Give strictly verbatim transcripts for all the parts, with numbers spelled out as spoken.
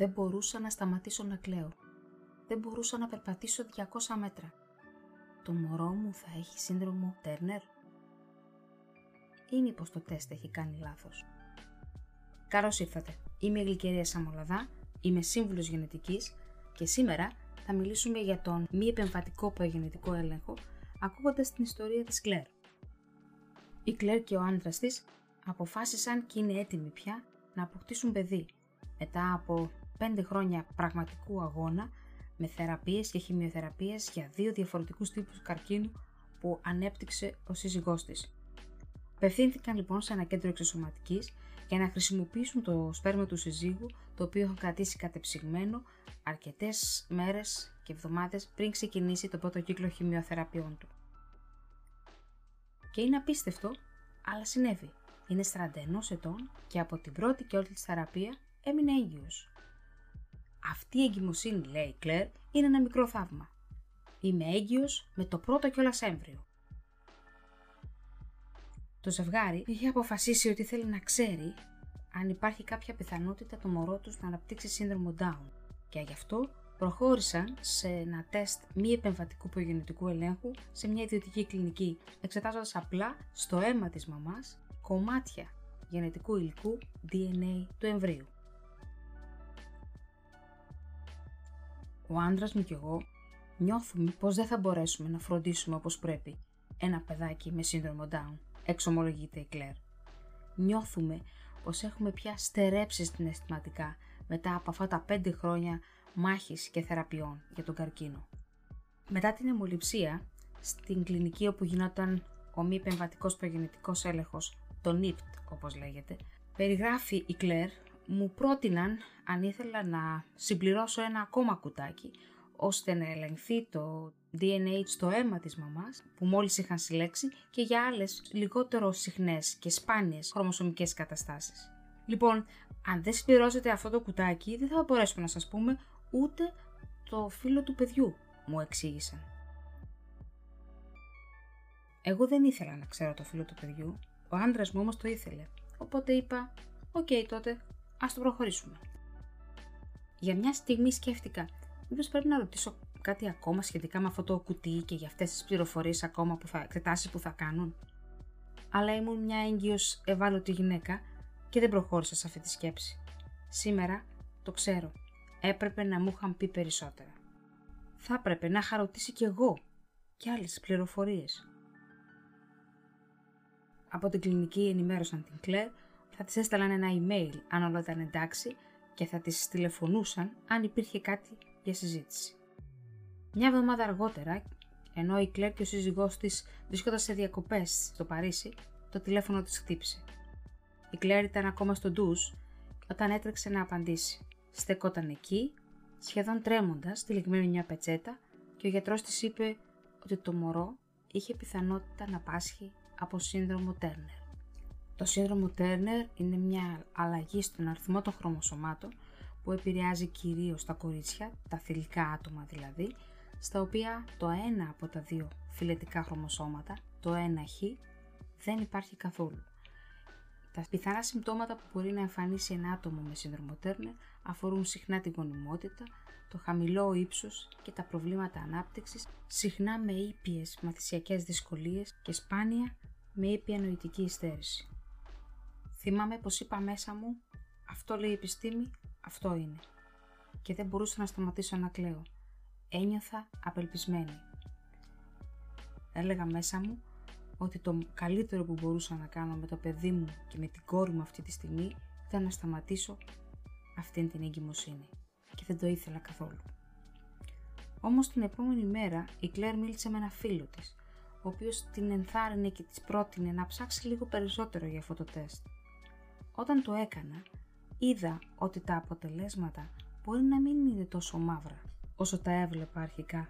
Δεν μπορούσα να σταματήσω να κλαίω. Δεν μπορούσα να περπατήσω διακόσια μέτρα. Το μωρό μου θα έχει σύνδρομο Turner? Ή μήπως το τεστ έχει κάνει λάθος? Καλώς ήρθατε. Είμαι η Γλυκερία Σαμολαδά, είμαι σύμβουλος γενετικής και σήμερα θα μιλήσουμε για τον μη επεμβατικό προγενετικό έλεγχο, ακούγοντας την ιστορία της Κλερ. Η Κλερ και ο άντρας της αποφάσισαν και είναι έτοιμοι πια να αποκτήσουν παιδί, μετά από πέντε χρόνια πραγματικού αγώνα με θεραπείες και χημειοθεραπείες για δύο διαφορετικούς τύπους καρκίνου που ανέπτυξε ο σύζυγός της. Απευθύνθηκαν λοιπόν σε ένα κέντρο εξωσωματικής για να χρησιμοποιήσουν το σπέρμα του συζύγου, το οποίο είχαν κρατήσει κατεψυγμένο αρκετές μέρες και εβδομάδες πριν ξεκινήσει το πρώτο κύκλο χημειοθεραπείων του. Και είναι απίστευτο, αλλά συνέβη. Είναι σαράντα ενός ετών και από την πρώτη και όλη τη θεραπεία έμεινε έγκυος. Αυτή η εγκυμοσύνη, λέει η Κλερ, είναι ένα μικρό θαύμα. Είμαι έγκυος με το πρώτο κιόλας έμβριο. Το ζευγάρι είχε αποφασίσει ότι θέλει να ξέρει αν υπάρχει κάποια πιθανότητα το μωρό τους να αναπτύξει σύνδρομο Down και γι' αυτό προχώρησαν σε ένα τεστ μη επεμβατικού προγεννητικού ελέγχου σε μια ιδιωτική κλινική, εξετάζοντας απλά στο αίμα της μαμάς κομμάτια γενετικού υλικού ντι εν έι του εμβρίου. Ο άντρας μου και εγώ νιώθουμε πως δεν θα μπορέσουμε να φροντίσουμε όπως πρέπει ένα παιδάκι με σύνδρομο Down, εξομολογείται η Κλερ. Νιώθουμε πως έχουμε πια στερέψει συναισθηματικά μετά από αυτά τα πέντε χρόνια μάχης και θεραπείων για τον καρκίνο. Μετά την αιμοληψία, στην κλινική όπου γινόταν ο μη επεμβατικός προγεννητικός έλεγχος, το νι πι τι όπως λέγεται, περιγράφει η Κλερ, μου πρότειναν αν ήθελα να συμπληρώσω ένα ακόμα κουτάκι ώστε να ελεγχθεί το ντι εν έι στο αίμα της μαμάς που μόλις είχαν συλλέξει και για άλλες λιγότερο συχνές και σπάνιες χρωμοσωμικές καταστάσεις. Λοιπόν, αν δεν συμπληρώσετε αυτό το κουτάκι δεν θα μπορέσουμε να σας πούμε ούτε το φύλο του παιδιού, μου εξήγησαν. Εγώ δεν ήθελα να ξέρω το φύλο του παιδιού, ο άντρας μου όμως το ήθελε, οπότε είπα «Οκ okay, τότε, ας το προχωρήσουμε». Για μια στιγμή σκέφτηκα μήπως πρέπει να ρωτήσω κάτι ακόμα σχετικά με αυτό το κουτί και για αυτές τις πληροφορίες ακόμα που θα, εξετάσεις που θα κάνουν. Αλλά ήμουν μια έγκυος ευάλωτη γυναίκα και δεν προχώρησα σε αυτή τη σκέψη. Σήμερα το ξέρω. Έπρεπε να μου είχαν πει περισσότερα. Θα έπρεπε να είχα ρωτήσει κι εγώ και άλλες πληροφορίες. Από την κλινική ενημέρωσαν την Κλερ, θα της έστελαν ένα email αν όλα ήταν εντάξει και θα της τηλεφωνούσαν αν υπήρχε κάτι για συζήτηση. Μια εβδομάδα αργότερα, ενώ η Κλερ και ο σύζυγός της βρισκόταν σε διακοπές στο Παρίσι, το τηλέφωνο της χτύπησε. Η Κλερ ήταν ακόμα στο ντους όταν έτρεξε να απαντήσει. Στεκόταν εκεί, σχεδόν τρέμοντας, τυλιγμένη μια πετσέτα και ο γιατρός της είπε ότι το μωρό είχε πιθανότητα να πάσχει από σύνδρομο Turner. Το σύνδρομο Turner είναι μια αλλαγή στον αριθμό των χρωμοσωμάτων που επηρεάζει κυρίως τα κορίτσια, τα θηλυκά άτομα δηλαδή, στα οποία το ένα από τα δύο φυλετικά χρωμοσώματα, το ένα χ, δεν υπάρχει καθόλου. Τα πιθανά συμπτώματα που μπορεί να εμφανίσει ένα άτομο με σύνδρομο Turner αφορούν συχνά τη γονιμότητα, το χαμηλό ύψος και τα προβλήματα ανάπτυξης, συχνά με ήπιες μαθησιακές δυσκολίες και σπάνια με ήπια νοητική υστέρηση. Θυμάμαι πως είπα μέσα μου, αυτό λέει η επιστήμη, αυτό είναι. Και δεν μπορούσα να σταματήσω να κλαίω. Ένιωθα απελπισμένη. Έλεγα μέσα μου ότι το καλύτερο που μπορούσα να κάνω με το παιδί μου και με την κόρη μου αυτή τη στιγμή ήταν να σταματήσω αυτήν την εγκυμοσύνη. Και δεν το ήθελα καθόλου. Όμως την επόμενη μέρα η Κλερ μίλησε με ένα φίλο της, ο οποίος την ενθάρρυνε και της πρότεινε να ψάξει λίγο περισσότερο για αυτό το τεστ. Όταν το έκανα, είδα ότι τα αποτελέσματα μπορεί να μην είναι τόσο μαύρα όσο τα έβλεπα αρχικά.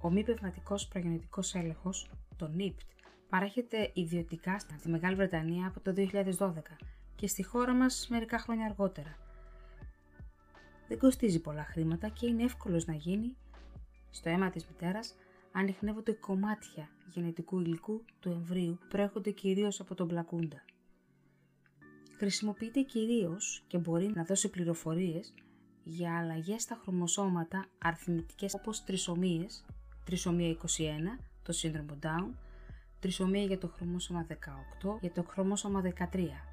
Ο μη επεμβατικός προγεννητικός έλεγχος, το νι πι τι, παρέχεται ιδιωτικά στη Μεγάλη Βρετανία από το δύο χιλιάδες δώδεκα και στη χώρα μας μερικά χρόνια αργότερα. Δεν κοστίζει πολλά χρήματα και είναι εύκολος να γίνει στο αίμα της μητέρας αν ανιχνεύονται κομμάτια γενετικού υλικού του εμβρίου που προέρχονται κυρίως από τον πλακούντα. χρησιμοποιείται κυρίως και μπορεί να δώσει πληροφορίες για αλλαγές στα χρωμοσώματα αριθμητικές όπως τρισομίες, τρισομία είκοσι ένα, το σύνδρομο Down, τρισομία για το χρωμόσωμα δεκαοκτώ, για το χρωμόσωμα δεκατρία.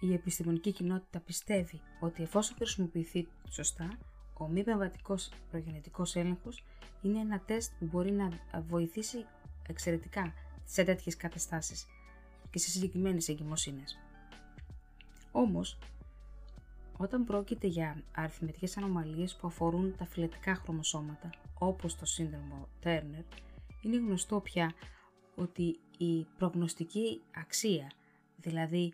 Η επιστημονική κοινότητα πιστεύει ότι εφόσον χρησιμοποιηθεί σωστά, ο μη επεμβατικός προγενετικός έλεγχος είναι ένα τεστ που μπορεί να βοηθήσει εξαιρετικά σε τέτοιες καταστάσεις και σε συγκεκριμένες εγκυμοσύνες. Όμως, όταν πρόκειται για αριθμητικές ανομαλίες που αφορούν τα φυλετικά χρωμοσώματα, όπως το σύνδρομο Turner, είναι γνωστό πια ότι η προγνωστική αξία, δηλαδή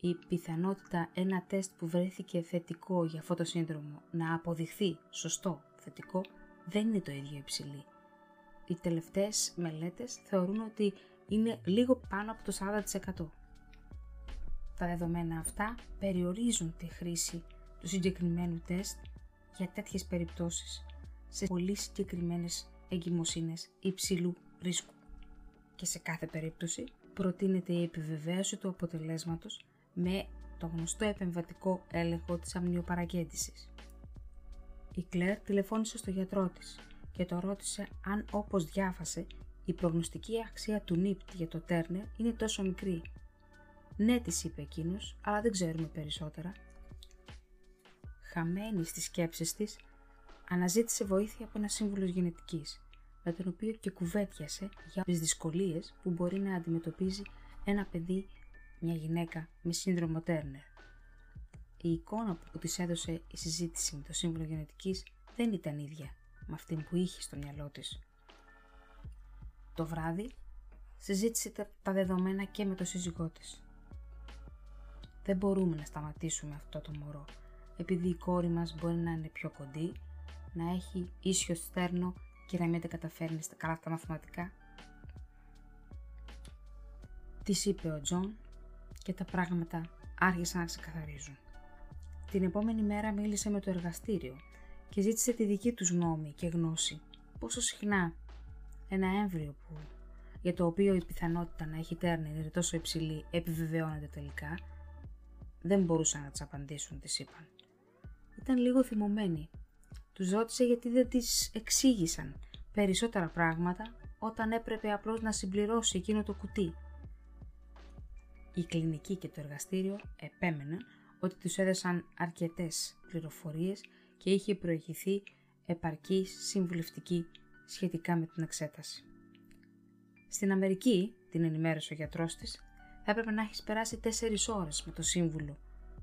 η πιθανότητα ένα τεστ που βρέθηκε θετικό για αυτό το σύνδρομο να αποδειχθεί σωστό θετικό, δεν είναι το ίδιο υψηλή. Οι τελευταίες μελέτες θεωρούν ότι είναι λίγο πάνω από το σαράντα τοις εκατό. Τα δεδομένα αυτά περιορίζουν τη χρήση του συγκεκριμένου τεστ για τέτοιες περιπτώσεις σε πολύ συγκεκριμένες εγκυμοσύνες υψηλού ρίσκου. Και σε κάθε περίπτωση προτείνεται η επιβεβαίωση του αποτελέσματος με το γνωστό επεμβατικό έλεγχο της αμνιοπαρακέντησης. Η Κλερ τηλεφώνησε στο γιατρό της και το ρώτησε αν, όπως διάβασε, η προγνωστική αξία του νι άι πι τι για το Turner είναι τόσο μικρή. Ναι, της είπε εκείνος, αλλά δεν ξέρουμε περισσότερα. Χαμένη στις σκέψεις της, αναζήτησε βοήθεια από ένα σύμβουλο γενετικής, με τον οποίο και κουβέντιασε για τις δυσκολίες που μπορεί να αντιμετωπίζει ένα παιδί, μια γυναίκα με σύνδρομο Turner. Η εικόνα που της έδωσε η συζήτηση με το σύμβουλο γενετικής δεν ήταν ίδια με αυτή που είχε στο μυαλό της. Το βράδυ συζήτησε τα δεδομένα και με τον σύζυγό της. Δεν μπορούμε να σταματήσουμε αυτό το μωρό, επειδή η κόρη μας μπορεί να είναι πιο κοντή, να έχει ίσιο στέρνο και να μην τα καταφέρνει στα καλά τα μαθηματικά. Της είπε ο John και τα πράγματα άρχισαν να ξεκαθαρίζουν. Την επόμενη μέρα μίλησε με το εργαστήριο και ζήτησε τη δική τους γνώμη και γνώση πόσο συχνά ένα έμβριο που, για το οποίο η πιθανότητα να έχει Turner είναι τόσο υψηλή επιβεβαιώνεται τελικά. Δεν μπορούσαν να τις απαντήσουν, τις είπαν. Ήταν λίγο θυμωμένη. Τους ρώτησε γιατί δεν τις εξήγησαν περισσότερα πράγματα όταν έπρεπε απλώς να συμπληρώσει εκείνο το κουτί. Η κλινική και το εργαστήριο επέμεναν ότι τους έδωσαν αρκετές πληροφορίες και είχε προηγηθεί επαρκή συμβουλευτική σχετικά με την εξέταση. Στην Αμερική, την ενημέρωσε ο γιατρός της, θα έπρεπε να έχεις περάσει τέσσερις ώρες με το σύμβουλο,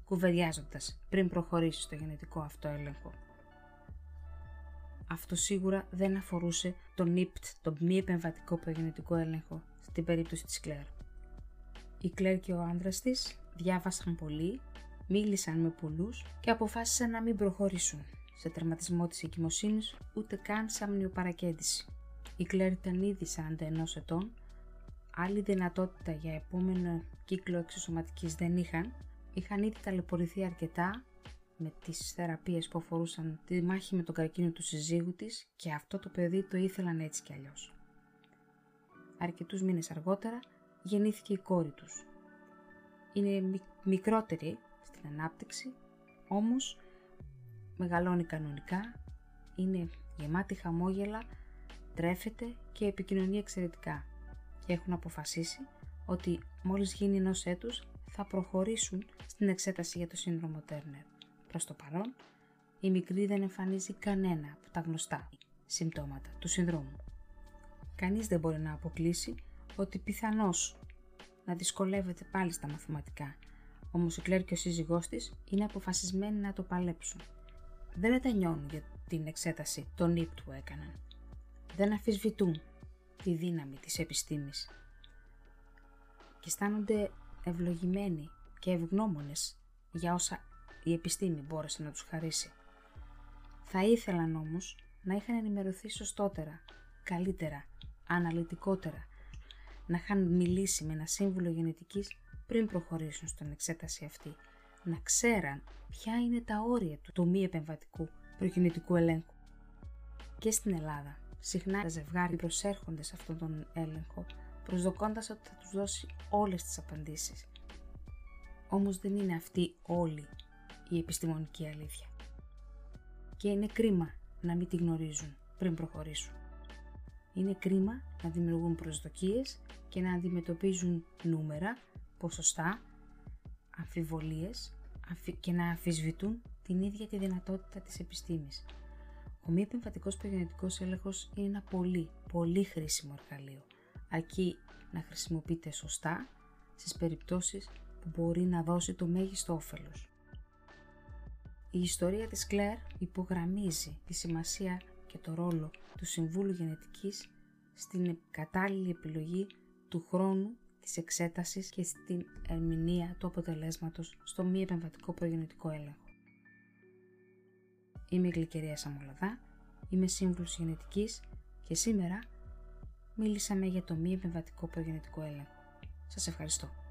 κουβεντιάζοντας πριν προχωρήσεις στο γενετικό αυτό έλεγχο. Αυτό σίγουρα δεν αφορούσε το νι άι πι τι, το μη επεμβατικό προγενετικό έλεγχο, στην περίπτωση της Κλερ. Η Κλερ και ο άντρας της διάβασαν πολύ, μίλησαν με πολλούς και αποφάσισαν να μην προχωρήσουν σε τερματισμό της εγκυμοσύνης ούτε καν σε αμνιοπαρακέντηση. Η Κλερ ήταν ήδη σαράντα ένα ετών, άλλη δυνατότητα για επόμενο κύκλο εξωσωματικής δεν είχαν, είχαν ήδη ταλαιπωρηθεί αρκετά με τις θεραπείες που αφορούσαν τη μάχη με τον καρκίνο του συζύγου της και αυτό το παιδί το ήθελαν έτσι κι αλλιώς. Αρκετούς μήνες αργότερα γεννήθηκε η κόρη τους. Είναι μικρότερη στην ανάπτυξη, όμως μεγαλώνει κανονικά, είναι γεμάτη χαμόγελα, τρέφεται και επικοινωνεί εξαιρετικά και έχουν αποφασίσει ότι μόλις γίνει ενός έτους θα προχωρήσουν στην εξέταση για το σύνδρομο Turner. Προς το παρόν, η μικρή δεν εμφανίζει κανένα από τα γνωστά συμπτώματα του συνδρόμου. Κανείς δεν μπορεί να αποκλείσει ότι πιθανώς να δυσκολεύεται πάλι στα μαθηματικά, όμως η Κλερ και ο σύζυγός της είναι αποφασισμένοι να το παλέψουν. Δεν μετανιώνουν για την εξέταση των νι άι πι τι που έκαναν. Δεν αφισβητούν τη δύναμη της επιστήμης και αισθάνονται ευλογημένοι και ευγνώμονες για όσα η επιστήμη μπόρεσε να τους χαρίσει. Θα ήθελαν όμως να είχαν ενημερωθεί σωστότερα, καλύτερα, αναλυτικότερα, να είχαν μιλήσει με ένα σύμβουλο γενετικής πριν προχωρήσουν στην εξέταση αυτή, να ξέραν ποια είναι τα όρια του μη επεμβατικού προγενετικού ελέγχου. Και στην Ελλάδα, συχνά τα ζευγάρια προσέρχονται σε αυτόν τον έλεγχο, προσδοκώντας ότι θα τους δώσει όλες τις απαντήσεις. Όμως δεν είναι αυτή όλη η επιστημονική αλήθεια. Και είναι κρίμα να μην τη γνωρίζουν πριν προχωρήσουν. Είναι κρίμα να δημιουργούν προσδοκίες και να αντιμετωπίζουν νούμερα, ποσοστά, αμφιβολίες και να αμφισβητούν την ίδια τη δυνατότητα της επιστήμης. Ο μη επεμβατικός περιγενετικός έλεγχος είναι ένα πολύ, πολύ χρήσιμο εργαλείο, αρκεί να χρησιμοποιείται σωστά στις περιπτώσεις που μπορεί να δώσει το μέγιστο όφελος. Η ιστορία της Κλερ υπογραμμίζει τη σημασία και το ρόλο του Συμβούλου Γενετικής στην κατάλληλη επιλογή του χρόνου της εξέτασης και στην ερμηνεία του αποτελέσματος στο μη επεμβατικό προγενετικό έλεγχο. Είμαι η Γλυκερία Σαμολαδά, είμαι σύμβουλος γενετικής και σήμερα μίλησαμε για το μη επεμβατικό προγενετικό έλεγχο. Σας ευχαριστώ.